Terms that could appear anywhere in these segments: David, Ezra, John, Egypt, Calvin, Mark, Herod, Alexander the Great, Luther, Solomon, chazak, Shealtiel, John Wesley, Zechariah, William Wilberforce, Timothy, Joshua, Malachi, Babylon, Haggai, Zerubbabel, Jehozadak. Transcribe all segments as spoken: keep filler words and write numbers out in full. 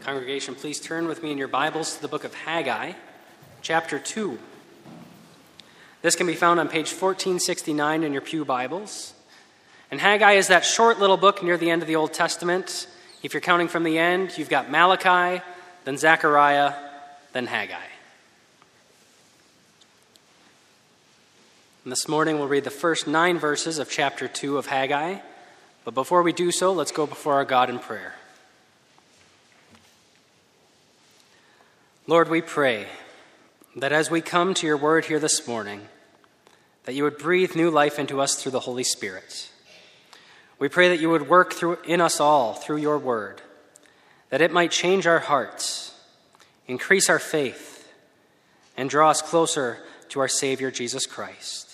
Congregation, please turn with me in your Bibles to the book of Haggai, chapter two. This can be found on page fourteen sixty-nine in your pew Bibles. And Haggai is that short little book near the end of the Old Testament. If you're counting from the end, you've got Malachi, then Zechariah, then Haggai. And this morning we'll read the first nine verses of chapter two of Haggai. But before we do so, let's go before our God in prayer. Lord, we pray that as we come to your word here this morning, that you would breathe new life into us through the Holy Spirit. We pray that you would work through in us all through your word, that it might change our hearts, increase our faith, and draw us closer to our Savior, Jesus Christ.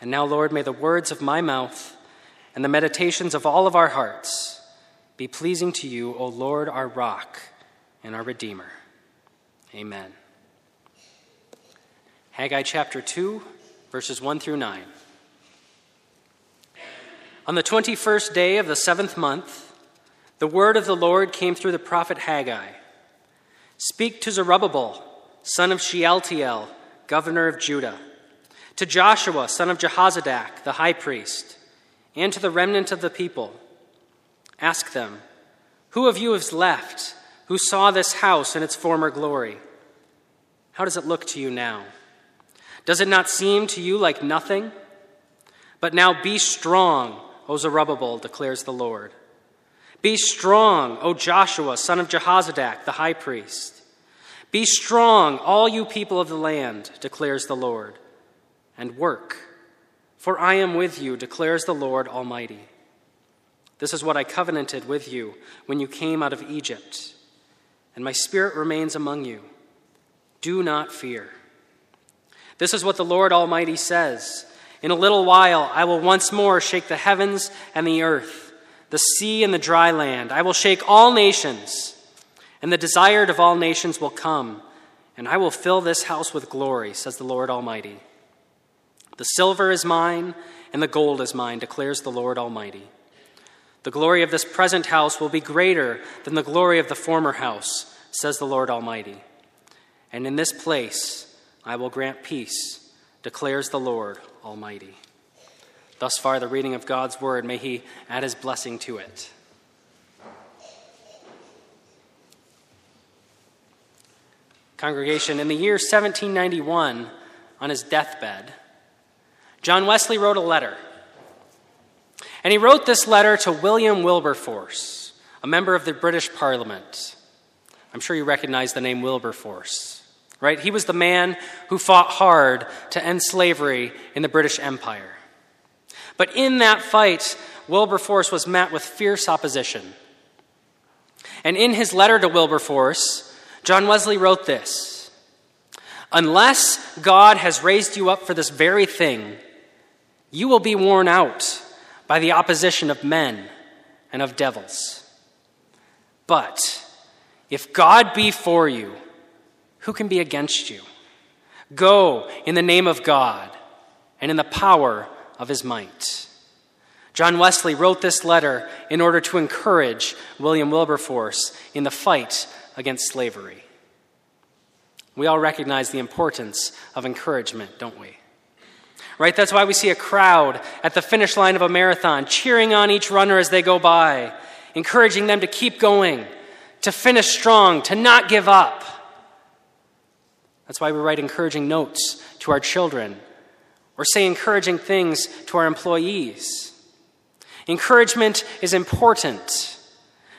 And now, Lord, may the words of my mouth and the meditations of all of our hearts be pleasing to you, O Lord, our rock and our Redeemer. Amen. Haggai chapter two, verses one through nine. On the twenty-first day of the seventh month, the word of the Lord came through the prophet Haggai. Speak to Zerubbabel, son of Shealtiel, governor of Judah, to Joshua, son of Jehozadak, the high priest, and to the remnant of the people. Ask them, who of you is left who saw this house in its former glory? How does it look to you now? Does it not seem to you like nothing? But now be strong, O Zerubbabel, declares the Lord. Be strong, O Joshua, son of Jehozadak, the high priest. Be strong, all you people of the land, declares the Lord, and work, for I am with you, declares the Lord Almighty. This is what I covenanted with you when you came out of Egypt, and my spirit remains among you. Do not fear. This is what the Lord Almighty says. In a little while, I will once more shake the heavens and the earth, the sea and the dry land. I will shake all nations, and the desired of all nations will come, and I will fill this house with glory, says the Lord Almighty. The silver is mine, and the gold is mine, declares the Lord Almighty. The glory of this present house will be greater than the glory of the former house, says the Lord Almighty. And in this place I will grant peace, declares the Lord Almighty. Thus far, the reading of God's word. May he add his blessing to it. Congregation, in the year seventeen ninety-one, on his deathbed, John Wesley wrote a letter. And he wrote this letter to William Wilberforce, a member of the British Parliament. I'm sure you recognize the name Wilberforce, right? He was the man who fought hard to end slavery in the British Empire. But in that fight, Wilberforce was met with fierce opposition. And in his letter to Wilberforce, John Wesley wrote this: "Unless God has raised you up for this very thing, you will be worn out by the opposition of men and of devils. But if God be for you, who can be against you? Go in the name of God and in the power of his might." John Wesley wrote this letter in order to encourage William Wilberforce in the fight against slavery. We all recognize the importance of encouragement, don't we? Right? That's why we see a crowd at the finish line of a marathon cheering on each runner as they go by, encouraging them to keep going, to finish strong, to not give up. That's why we write encouraging notes to our children or say encouraging things to our employees. Encouragement is important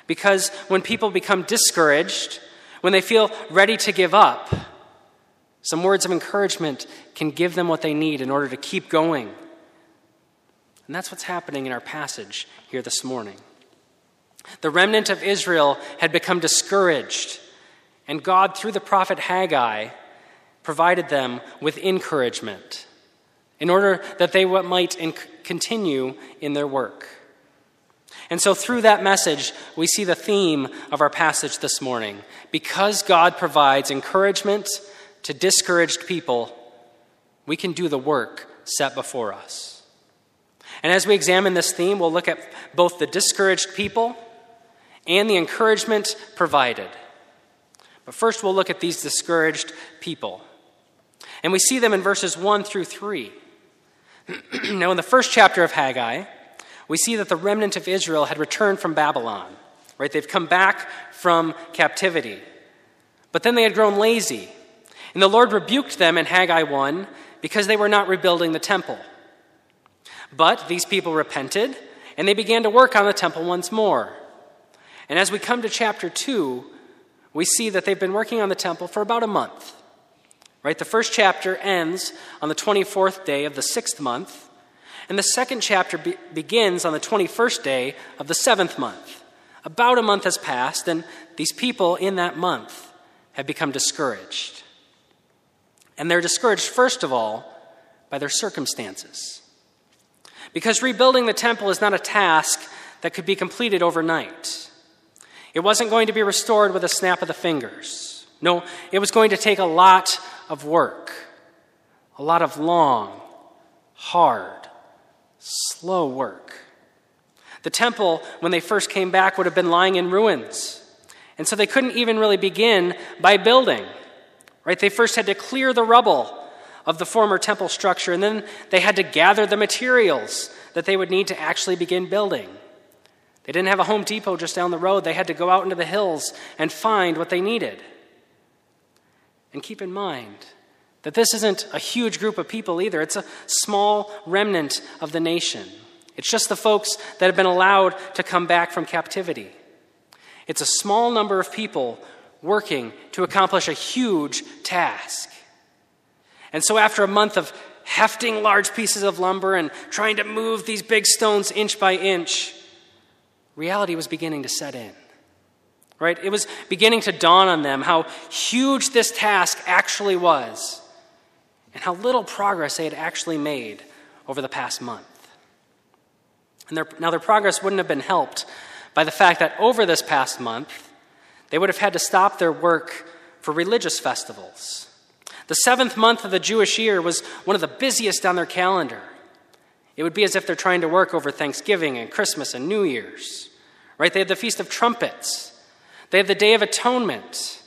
because when people become discouraged, when they feel ready to give up, some words of encouragement can give them what they need in order to keep going. And that's what's happening in our passage here this morning. The remnant of Israel had become discouraged, and God, through the prophet Haggai, provided them with encouragement in order that they might continue in their work. And so through that message, we see the theme of our passage this morning. Because God provides encouragement to discouraged people, we can do the work set before us. And as we examine this theme, we'll look at both the discouraged people and the encouragement provided. But first we'll look at these discouraged people. And we see them in verses one through three. Now in the first chapter of Haggai, we see that the remnant of Israel had returned from Babylon. Right? They've come back from captivity. But then they had grown lazy. And the Lord rebuked them in Haggai one because they were not rebuilding the temple. But these people repented, and they began to work on the temple once more. And as we come to chapter two, we see that they've been working on the temple for about a month. Right? The first chapter ends on the twenty-fourth day of the sixth month, and the second chapter be- begins on the twenty-first day of the seventh month. About a month has passed, and these people in that month have become discouraged. And they're discouraged, first of all, by their circumstances. Because rebuilding the temple is not a task that could be completed overnight. It wasn't going to be restored with a snap of the fingers. No, it was going to take a lot of work, a lot of long, hard, slow work. The temple, when they first came back, would have been lying in ruins. And so they couldn't even really begin by building. Right? They first had to clear the rubble of the former temple structure, and then they had to gather the materials that they would need to actually begin building. They didn't have a Home Depot just down the road. They had to go out into the hills and find what they needed. And keep in mind that this isn't a huge group of people either. It's a small remnant of the nation. It's just the folks that have been allowed to come back from captivity. It's a small number of people working to accomplish a huge task. And so after a month of hefting large pieces of lumber and trying to move these big stones inch by inch, reality was beginning to set in, right? It was beginning to dawn on them how huge this task actually was and how little progress they had actually made over the past month. And their, now their progress wouldn't have been helped by the fact that over this past month, they would have had to stop their work for religious festivals. The seventh month of the Jewish year was one of the busiest on their calendar. It would be as if they're trying to work over Thanksgiving and Christmas and New Year's, right? They had the Feast of Trumpets. They had the Day of Atonement.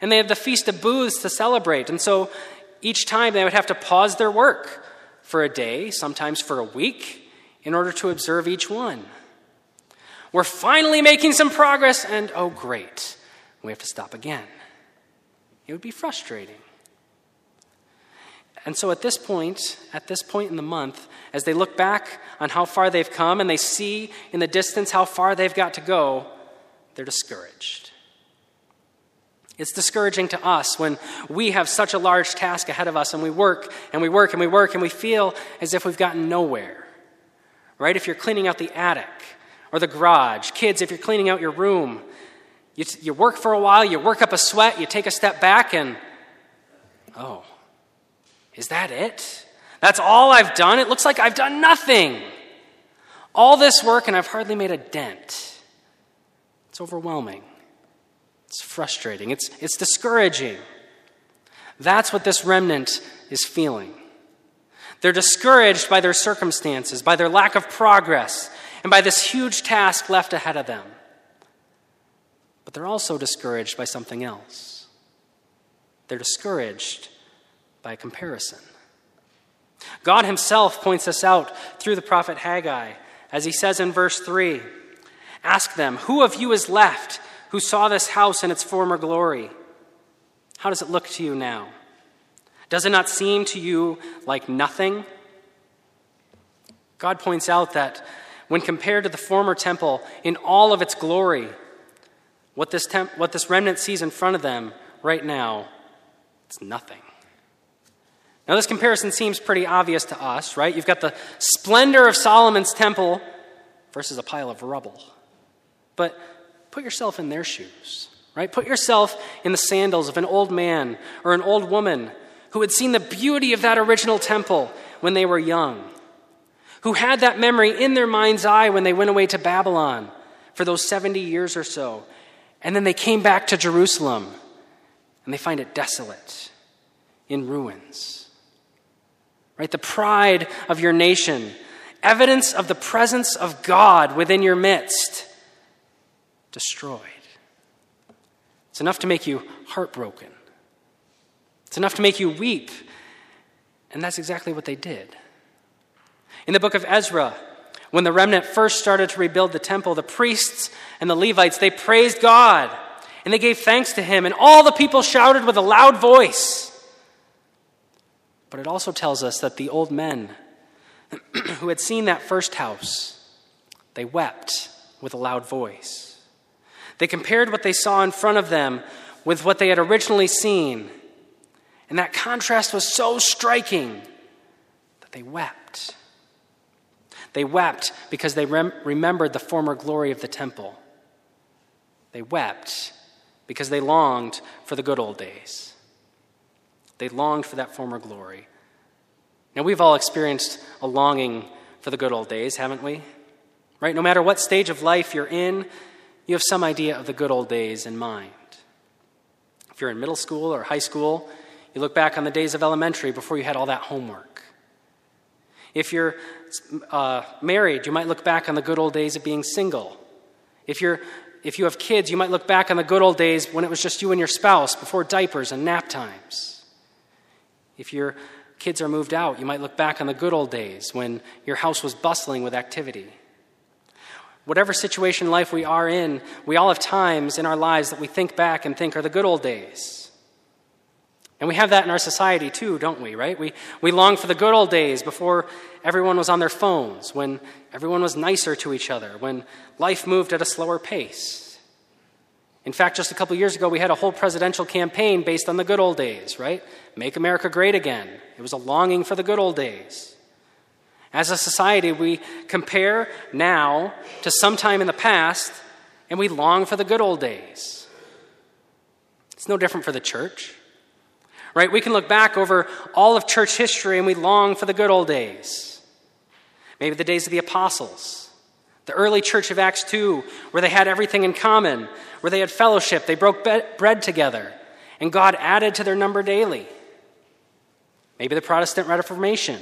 And they had the Feast of Booths to celebrate. And so each time they would have to pause their work for a day, sometimes for a week, in order to observe each one. We're finally making some progress, and oh, great, we have to stop again. It would be frustrating. And so at this point, at this point in the month, as they look back on how far they've come and they see in the distance how far they've got to go, they're discouraged. It's discouraging to us when we have such a large task ahead of us and we work and we work and we work and we feel as if we've gotten nowhere, right? If you're cleaning out the attic or the garage, kids, if you're cleaning out your room, you, you work for a while, you work up a sweat, you take a step back and, oh, is that it? That's all I've done? It looks like I've done nothing. All this work and I've hardly made a dent. It's overwhelming. It's frustrating. It's, it's discouraging. That's what this remnant is feeling. They're discouraged by their circumstances, by their lack of progress, and by this huge task left ahead of them. But they're also discouraged by something else. They're discouraged by comparison. God himself points us out through the prophet Haggai, as he says in verse three, "Ask them, who of you is left who saw this house in its former glory? How does it look to you now? Does it not seem to you like nothing?" God points out that when compared to the former temple in all of its glory, what this, temp- what this remnant sees in front of them right now, it's nothing. Now, this comparison seems pretty obvious to us, right? You've got the splendor of Solomon's temple versus a pile of rubble. But put yourself in their shoes, right? Put yourself in the sandals of an old man or an old woman who had seen the beauty of that original temple when they were young, who had that memory in their mind's eye when they went away to Babylon for those seventy years or so. And then they came back to Jerusalem and they find it desolate, in ruins. Right, the pride of your nation, evidence of the presence of God within your midst, destroyed. It's enough to make you heartbroken. It's enough to make you weep. And that's exactly what they did. In the book of Ezra, when the remnant first started to rebuild the temple, the priests and the Levites, they praised God and they gave thanks to him, and all the people shouted with a loud voice. But it also tells us that the old men who had seen that first house, they wept with a loud voice. They compared what they saw in front of them with what they had originally seen. And that contrast was so striking that they wept. They wept because they rem- remembered the former glory of the temple. They wept because they longed for the good old days. They longed for that former glory. Now, we've all experienced a longing for the good old days, haven't we? Right? No matter what stage of life you're in, you have some idea of the good old days in mind. If you're in middle school or high school, you look back on the days of elementary before you had all that homework. If you're uh, married, you might look back on the good old days of being single. If you're, if you have kids, you might look back on the good old days when it was just you and your spouse before diapers and nap times. If you're kids are moved out, you might look back on the good old days when your house was bustling with activity. Whatever situation in life we are in, we all have times in our lives that we think back and think are the good old days. And we have that in our society too, don't we, right? We we long for the good old days before everyone was on their phones, when everyone was nicer to each other, when life moved at a slower pace. In fact, just a couple years ago, we had a whole presidential campaign based on the good old days, right? Make America Great Again. It was a longing for the good old days. As a society, we compare now to sometime in the past, and we long for the good old days. It's no different for the church, right? We can look back over all of church history, and we long for the good old days. Maybe the days of the apostles. The early church of Acts two, where they had everything in common, where they had fellowship, they broke bread together, and God added to their number daily. Maybe the Protestant Reformation.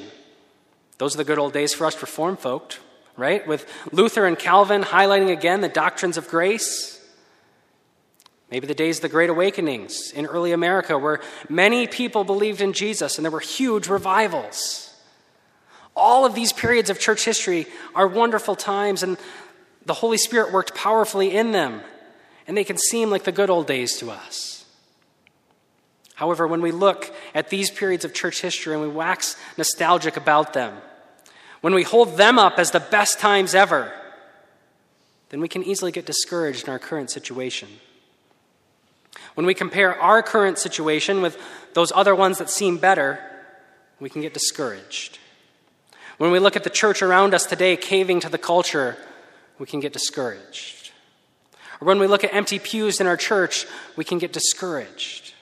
Those are the good old days for us Reformed folk, right? With Luther and Calvin highlighting again the doctrines of grace. Maybe the days of the Great Awakenings in early America, where many people believed in Jesus and there were huge revivals. All of these periods of church history are wonderful times, and the Holy Spirit worked powerfully in them, and they can seem like the good old days to us. However, when we look at these periods of church history and we wax nostalgic about them, when we hold them up as the best times ever, then we can easily get discouraged in our current situation. When we compare our current situation with those other ones that seem better, we can get discouraged. When we look at the church around us today caving to the culture, we can get discouraged. Or when we look at empty pews in our church, we can get discouraged.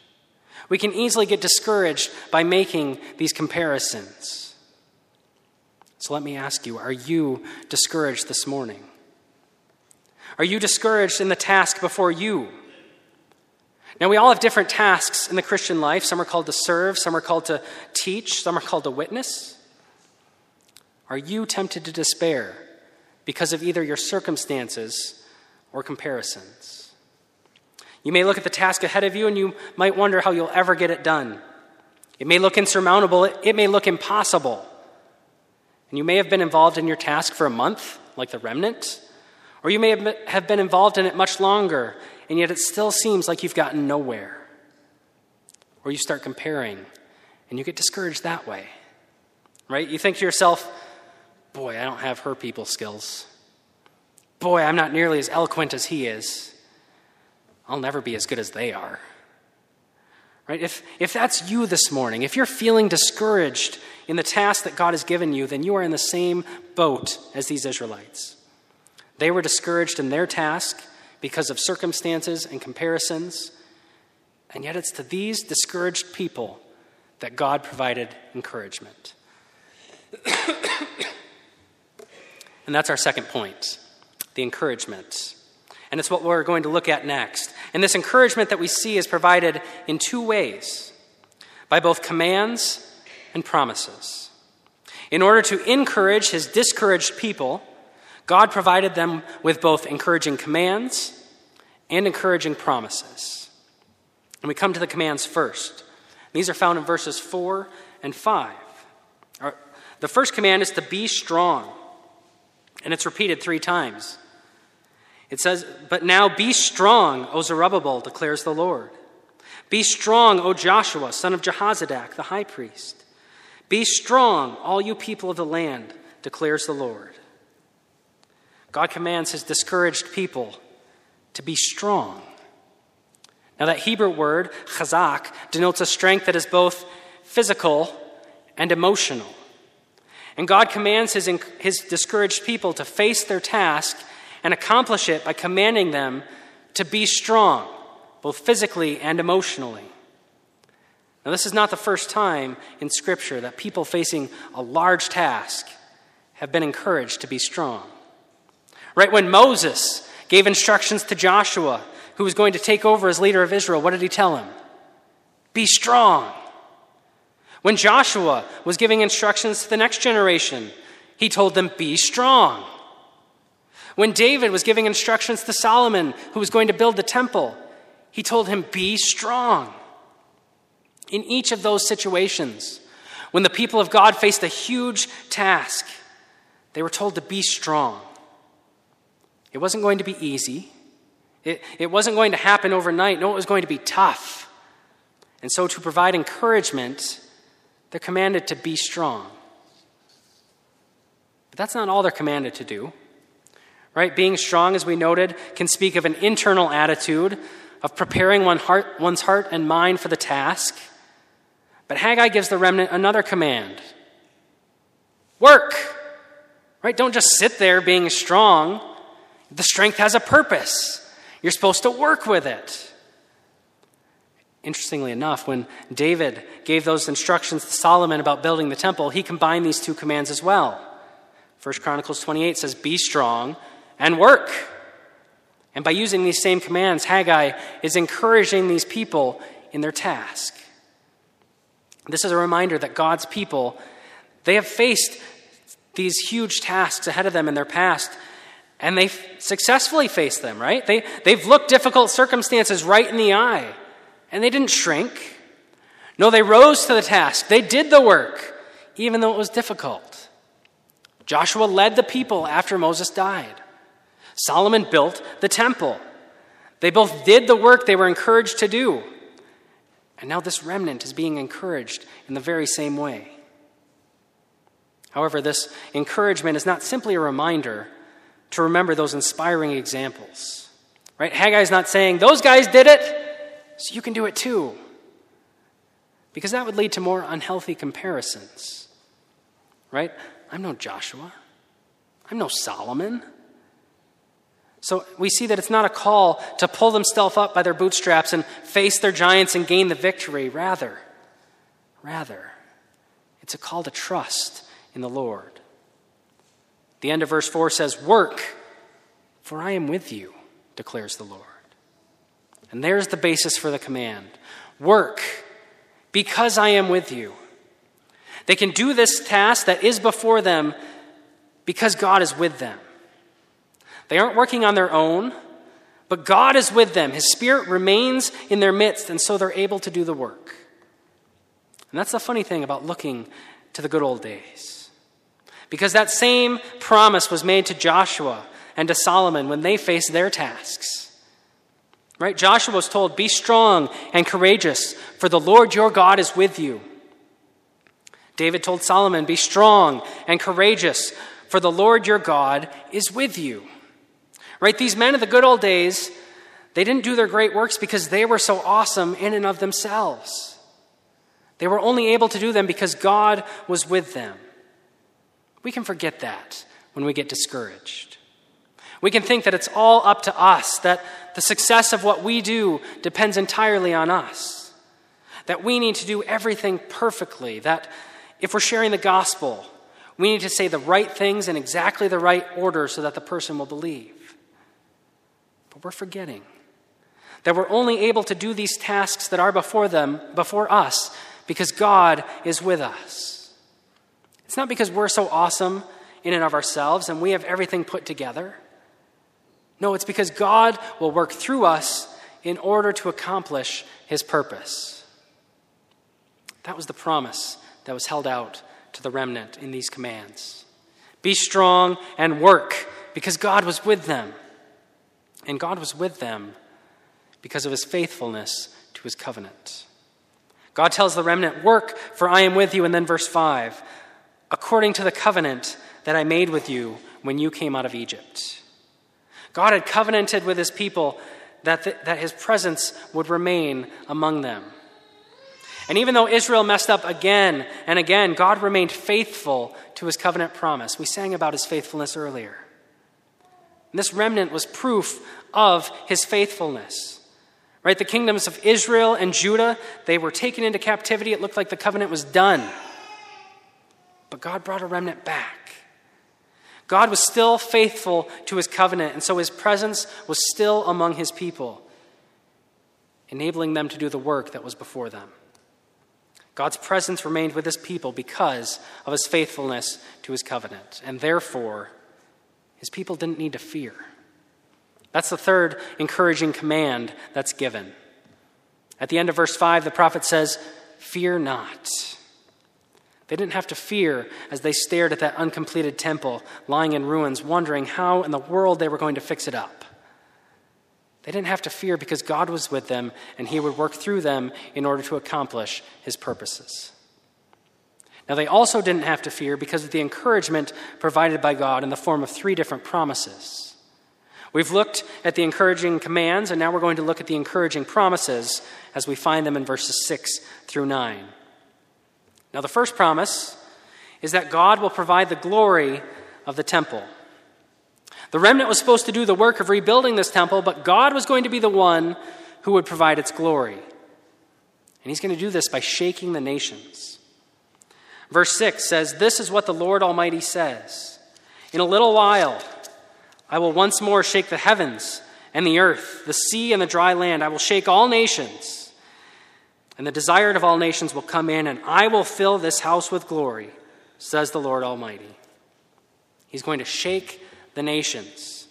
We can easily get discouraged by making these comparisons. So let me ask you, are you discouraged this morning? Are you discouraged in the task before you? Now, we all have different tasks in the Christian life. Some are called to serve, some are called to teach, some are called to witness. Are you tempted to despair because of either your circumstances or comparisons? You may look at the task ahead of you and you might wonder how you'll ever get it done. It may look insurmountable, it may look impossible. And you may have been involved in your task for a month, like the remnant, or you may have been involved in it much longer, and yet it still seems like you've gotten nowhere. Or you start comparing and you get discouraged that way, right? You think to yourself, boy, I don't have her people skills. Boy, I'm not nearly as eloquent as he is. I'll never be as good as they are. Right? If, if that's you this morning, if you're feeling discouraged in the task that God has given you, then you are in the same boat as these Israelites. They were discouraged in their task because of circumstances and comparisons, and yet it's to these discouraged people that God provided encouragement. And that's our second point, the encouragement. And it's what we're going to look at next. And this encouragement that we see is provided in two ways, by both commands and promises. In order to encourage his discouraged people, God provided them with both encouraging commands and encouraging promises. And we come to the commands first. These are found in verses four and five. The first command is to be strong, and it's repeated three times. It says, "But now be strong, O Zerubbabel, declares the Lord. Be strong, O Joshua, son of Jehozadak, the high priest. Be strong, all you people of the land, declares the Lord." God commands his discouraged people to be strong. Now that Hebrew word, chazak, denotes a strength that is both physical and emotional. And God commands his, his discouraged people to face their task and accomplish it by commanding them to be strong, both physically and emotionally. Now, this is not the first time in Scripture that people facing a large task have been encouraged to be strong. Right when Moses gave instructions to Joshua, who was going to take over as leader of Israel, what did he tell him? Be strong. When Joshua was giving instructions to the next generation, he told them, be strong. When David was giving instructions to Solomon, who was going to build the temple, he told him, be strong. In each of those situations, when the people of God faced a huge task, they were told to be strong. It wasn't going to be easy. It, it wasn't going to happen overnight. No, it was going to be tough. And so to provide encouragement, they're commanded to be strong. But that's not all they're commanded to do. Right? Being strong, as we noted, can speak of an internal attitude of preparing one heart, one's heart and mind for the task. But Haggai gives the remnant another command. Work. Right? Don't just sit there being strong. The strength has a purpose. You're supposed to work with it. Interestingly enough, when David gave those instructions to Solomon about building the temple, he combined these two commands as well. First Chronicles twenty-eight says, be strong and work. And by using these same commands, Haggai is encouraging these people in their task. This is a reminder that God's people, they have faced these huge tasks ahead of them in their past, and they successfully faced them, right? They, they've looked difficult circumstances right in the eye, and they didn't shrink. No, they rose to the task. They did the work, even though it was difficult. Joshua led the people after Moses died. Solomon built the temple. They both did the work they were encouraged to do. And now this remnant is being encouraged in the very same way. However, this encouragement is not simply a reminder to remember those inspiring examples. Right? Haggai's not saying, those guys did it, so you can do it too. Because that would lead to more unhealthy comparisons. Right? I'm no Joshua. I'm no Solomon. So we see that it's not a call to pull themselves up by their bootstraps and face their giants and gain the victory. Rather, rather, it's a call to trust in the Lord. The end of verse four says, work, for I am with you, declares the Lord. And there's the basis for the command. Work, because I am with you. They can do this task that is before them because God is with them. They aren't working on their own, but God is with them. His Spirit remains in their midst, and so they're able to do the work. And that's the funny thing about looking to the good old days. Because that same promise was made to Joshua and to Solomon when they faced their tasks. Right? Joshua was told, be strong and courageous, for the Lord your God is with you. David told Solomon, be strong and courageous, for the Lord your God is with you. Right? These men of the good old days, they didn't do their great works because they were so awesome in and of themselves. They were only able to do them because God was with them. We can forget that when we get discouraged. We can think that it's all up to us, that the success of what we do depends entirely on us, that we need to do everything perfectly, that if we're sharing the gospel, we need to say the right things in exactly the right order so that the person will believe. But we're forgetting that we're only able to do these tasks that are before them, before us, because God is with us. It's not because we're so awesome in and of ourselves and we have everything put together. No, it's because God will work through us in order to accomplish his purpose. That was the promise that was held out to the remnant in these commands. Be strong and work, because God was with them. And God was with them because of his faithfulness to his covenant. God tells the remnant, work, for I am with you. And then verse five, according to the covenant that I made with you when you came out of Egypt. God had covenanted with his people that, th- that his presence would remain among them. And even though Israel messed up again and again, God remained faithful to his covenant promise. We sang about his faithfulness earlier. And this remnant was proof of his faithfulness. Right, the kingdoms of Israel and Judah, they were taken into captivity. It looked like the covenant was done. But God brought a remnant back. God was still faithful to his covenant, and so his presence was still among his people, enabling them to do the work that was before them. God's presence remained with his people because of his faithfulness to his covenant, and therefore, his people didn't need to fear. That's the third encouraging command that's given. At the end of verse five, the prophet says, "Fear not." They didn't have to fear as they stared at that uncompleted temple lying in ruins, wondering how in the world they were going to fix it up. They didn't have to fear because God was with them and he would work through them in order to accomplish his purposes. Now, they also didn't have to fear because of the encouragement provided by God in the form of three different promises. We've looked at the encouraging commands, and now we're going to look at the encouraging promises as we find them in verses six through nine. Now, the first promise is that God will provide the glory of the temple. The remnant was supposed to do the work of rebuilding this temple, but God was going to be the one who would provide its glory. And he's going to do this by shaking the nations. Verse six says, "This is what the Lord Almighty says. In a little while, I will once more shake the heavens and the earth, the sea and the dry land. I will shake all nations, and the desired of all nations will come in, and I will fill this house with glory, says the Lord Almighty." He's going to shake the nations.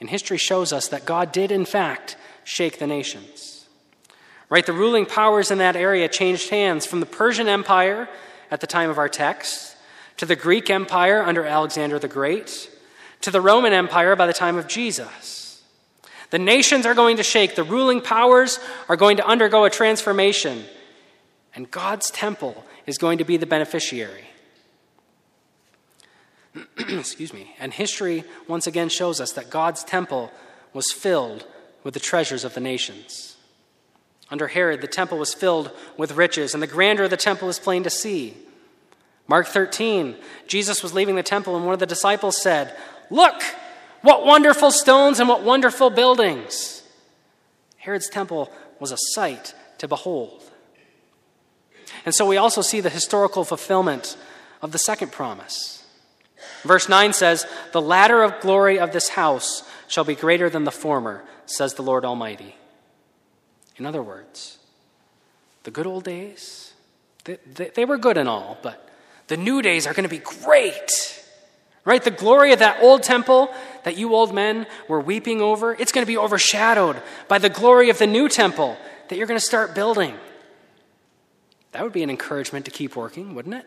And history shows us that God did, in fact, shake the nations. Right? The ruling powers in that area changed hands from the Persian Empire at the time of our text to the Greek Empire under Alexander the Great, to the Roman Empire by the time of Jesus. The nations are going to shake. The ruling powers are going to undergo a transformation. And God's temple is going to be the beneficiary. Excuse me. And history once again shows us that God's temple was filled with the treasures of the nations. Under Herod, the temple was filled with riches, and the grandeur of the temple is plain to see. Mark thirteen, Jesus was leaving the temple, and one of the disciples said, "Look, what wonderful stones and what wonderful buildings." Herod's temple was a sight to behold. And so we also see the historical fulfillment of the second promise. Verse nine says, "The latter of glory of this house shall be greater than the former, says the Lord Almighty." In other words, the good old days, they, they, they were good and all, but the new days are going to be great. Right? The glory of that old temple that you old men were weeping over, it's going to be overshadowed by the glory of the new temple that you're going to start building. That would be an encouragement to keep working, wouldn't it?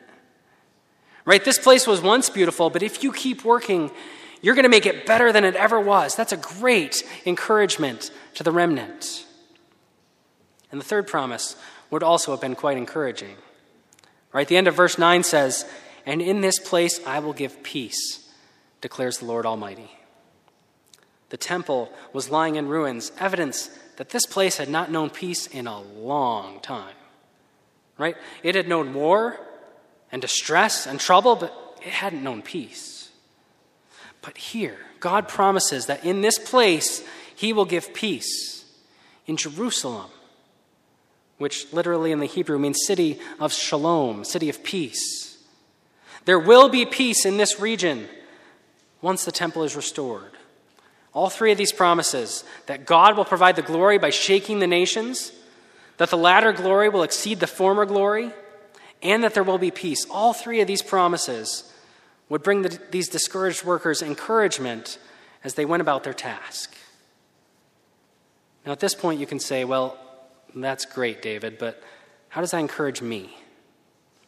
Right? This place was once beautiful, but if you keep working, you're going to make it better than it ever was. That's a great encouragement to the remnant. And the third promise would also have been quite encouraging. Right? The end of verse nine says, "And in this place I will give peace, declares the Lord Almighty." The temple was lying in ruins, evidence that this place had not known peace in a long time. Right? It had known war and distress and trouble, but it hadn't known peace. But here, God promises that in this place he will give peace in Jerusalem, which literally in the Hebrew means city of shalom, city of peace. There will be peace in this region once the temple is restored. All three of these promises, that God will provide the glory by shaking the nations, that the latter glory will exceed the former glory, and that there will be peace. All three of these promises would bring the, these discouraged workers encouragement as they went about their task. Now, at this point, you can say, well, that's great, David, but how does that encourage me?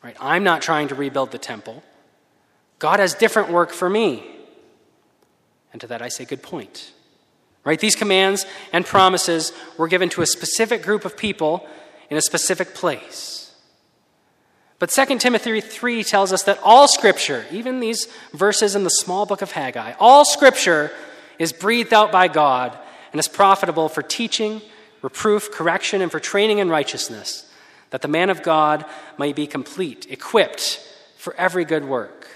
Right? I'm not trying to rebuild the temple. God has different work for me. And to that, I say, good point. Right? These commands and promises were given to a specific group of people in a specific place. But Second Timothy three tells us that all Scripture, even these verses in the small book of Haggai, all Scripture is breathed out by God and is profitable for teaching, reproof, correction, and for training in righteousness, that the man of God might be complete, equipped for every good work.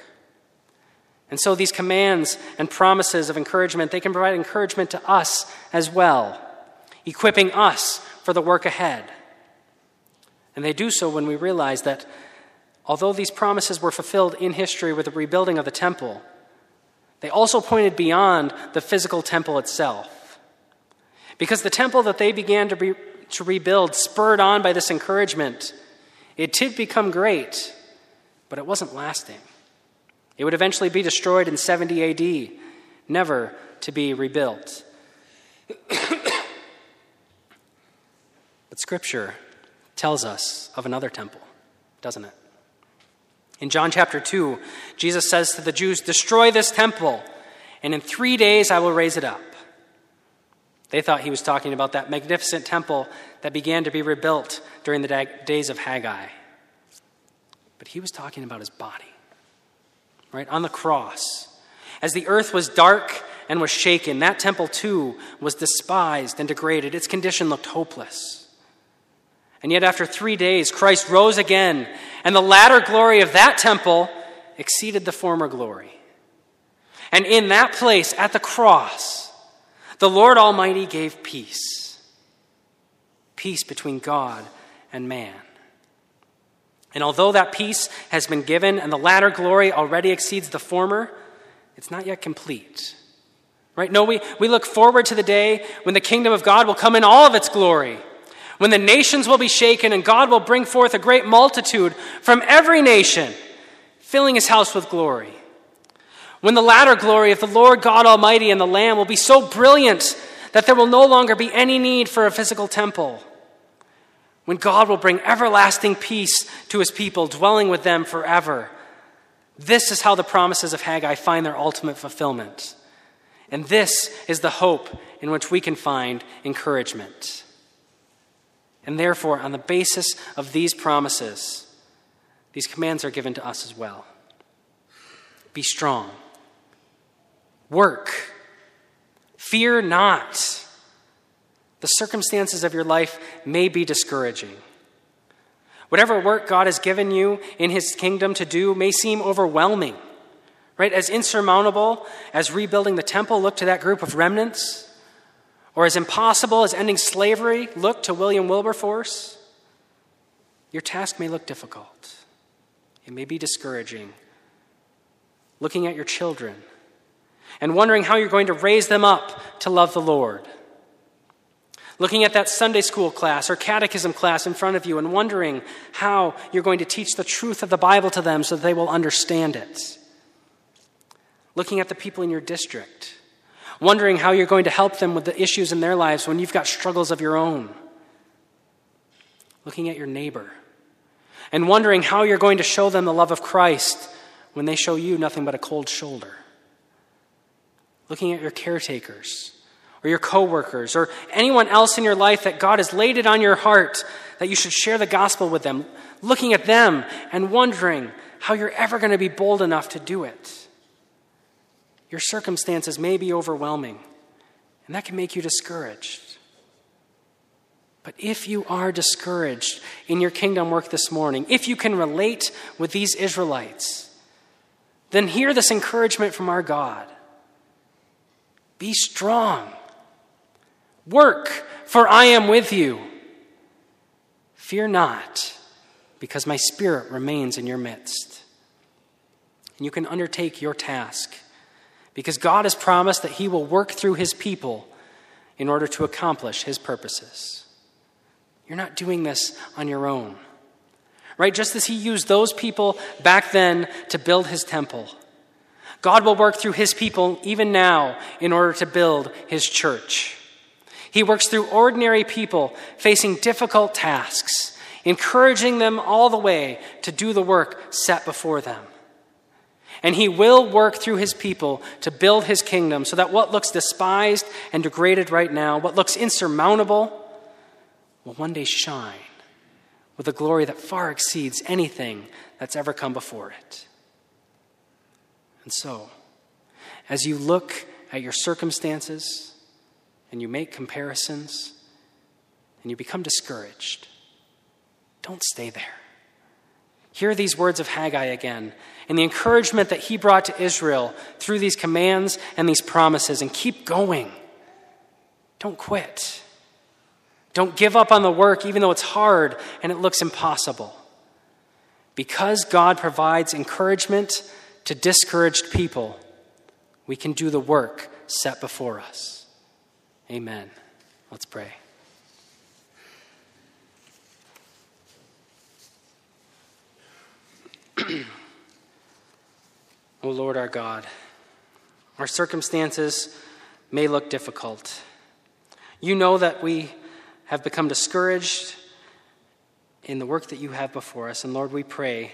And so these commands and promises of encouragement, they can provide encouragement to us as well, equipping us for the work ahead. And they do so when we realize that although these promises were fulfilled in history with the rebuilding of the temple, they also pointed beyond the physical temple itself. Because the temple that they began to, be, to rebuild, spurred on by this encouragement, it did become great, but it wasn't lasting. It would eventually be destroyed in seventy A D, never to be rebuilt. But Scripture tells us of another temple, doesn't it? In John chapter two, Jesus says to the Jews, "Destroy this temple, and in three days I will raise it up." They thought he was talking about that magnificent temple that began to be rebuilt during the dag- days of Haggai. But he was talking about his body. Right, on the cross, as the earth was dark and was shaken, that temple too was despised and degraded. Its condition looked hopeless. And yet after three days, Christ rose again, and the latter glory of that temple exceeded the former glory. And in that place, at the cross, the Lord Almighty gave peace. Peace between God and man. And although that peace has been given and the latter glory already exceeds the former, it's not yet complete. Right? No, we, we look forward to the day when the kingdom of God will come in all of its glory, when the nations will be shaken and God will bring forth a great multitude from every nation, filling his house with glory. When the latter glory of the Lord God Almighty and the Lamb will be so brilliant that there will no longer be any need for a physical temple. When God will bring everlasting peace to his people, dwelling with them forever. This is how the promises of Haggai find their ultimate fulfillment. And this is the hope in which we can find encouragement. And therefore, on the basis of these promises, these commands are given to us as well. Be strong. Work. Fear not. The circumstances of your life may be discouraging. Whatever work God has given you in his kingdom to do may seem overwhelming, right? As insurmountable as rebuilding the temple looked to that group of remnants, or as impossible as ending slavery looked to William Wilberforce, your task may look difficult. It may be discouraging. Looking at your children and wondering how you're going to raise them up to love the Lord. Looking at that Sunday school class or catechism class in front of you and wondering how you're going to teach the truth of the Bible to them so that they will understand it. Looking at the people in your district, wondering how you're going to help them with the issues in their lives when you've got struggles of your own. Looking at your neighbor and wondering how you're going to show them the love of Christ when they show you nothing but a cold shoulder. Looking at your caretakers, or your coworkers, or anyone else in your life that God has laid it on your heart that you should share the gospel with them, looking at them and wondering how you're ever going to be bold enough to do it. Your circumstances may be overwhelming, and that can make you discouraged. But if you are discouraged in your kingdom work this morning, if you can relate with these Israelites, then hear this encouragement from our God. Be strong. Work, for I am with you. Fear not, because my spirit remains in your midst. And you can undertake your task, because God has promised that he will work through his people in order to accomplish his purposes. You're not doing this on your own. Right? Just as he used those people back then to build his temple, God will work through his people even now in order to build his church. He works through ordinary people facing difficult tasks, encouraging them all the way to do the work set before them. And he will work through his people to build his kingdom so that what looks despised and degraded right now, what looks insurmountable, will one day shine with a glory that far exceeds anything that's ever come before it. And so, as you look at your circumstances and you make comparisons and you become discouraged, don't stay there. Hear these words of Haggai again and the encouragement that he brought to Israel through these commands and these promises, and keep going. Don't quit. Don't give up on the work even though it's hard and it looks impossible. Because God provides encouragement to discouraged people, we can do the work set before us. Amen. Let's pray. O Lord our God, our circumstances may look difficult. You know that we have become discouraged in the work that you have before us. And Lord, we pray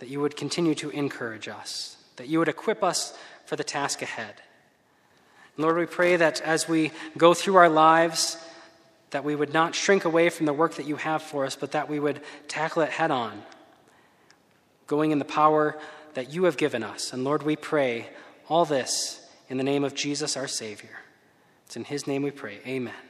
that you would continue to encourage us, that you would equip us for the task ahead. And Lord, we pray that as we go through our lives, that we would not shrink away from the work that you have for us, but that we would tackle it head on, going in the power that you have given us. And Lord, we pray all this in the name of Jesus, our Savior. It's in his name we pray. Amen.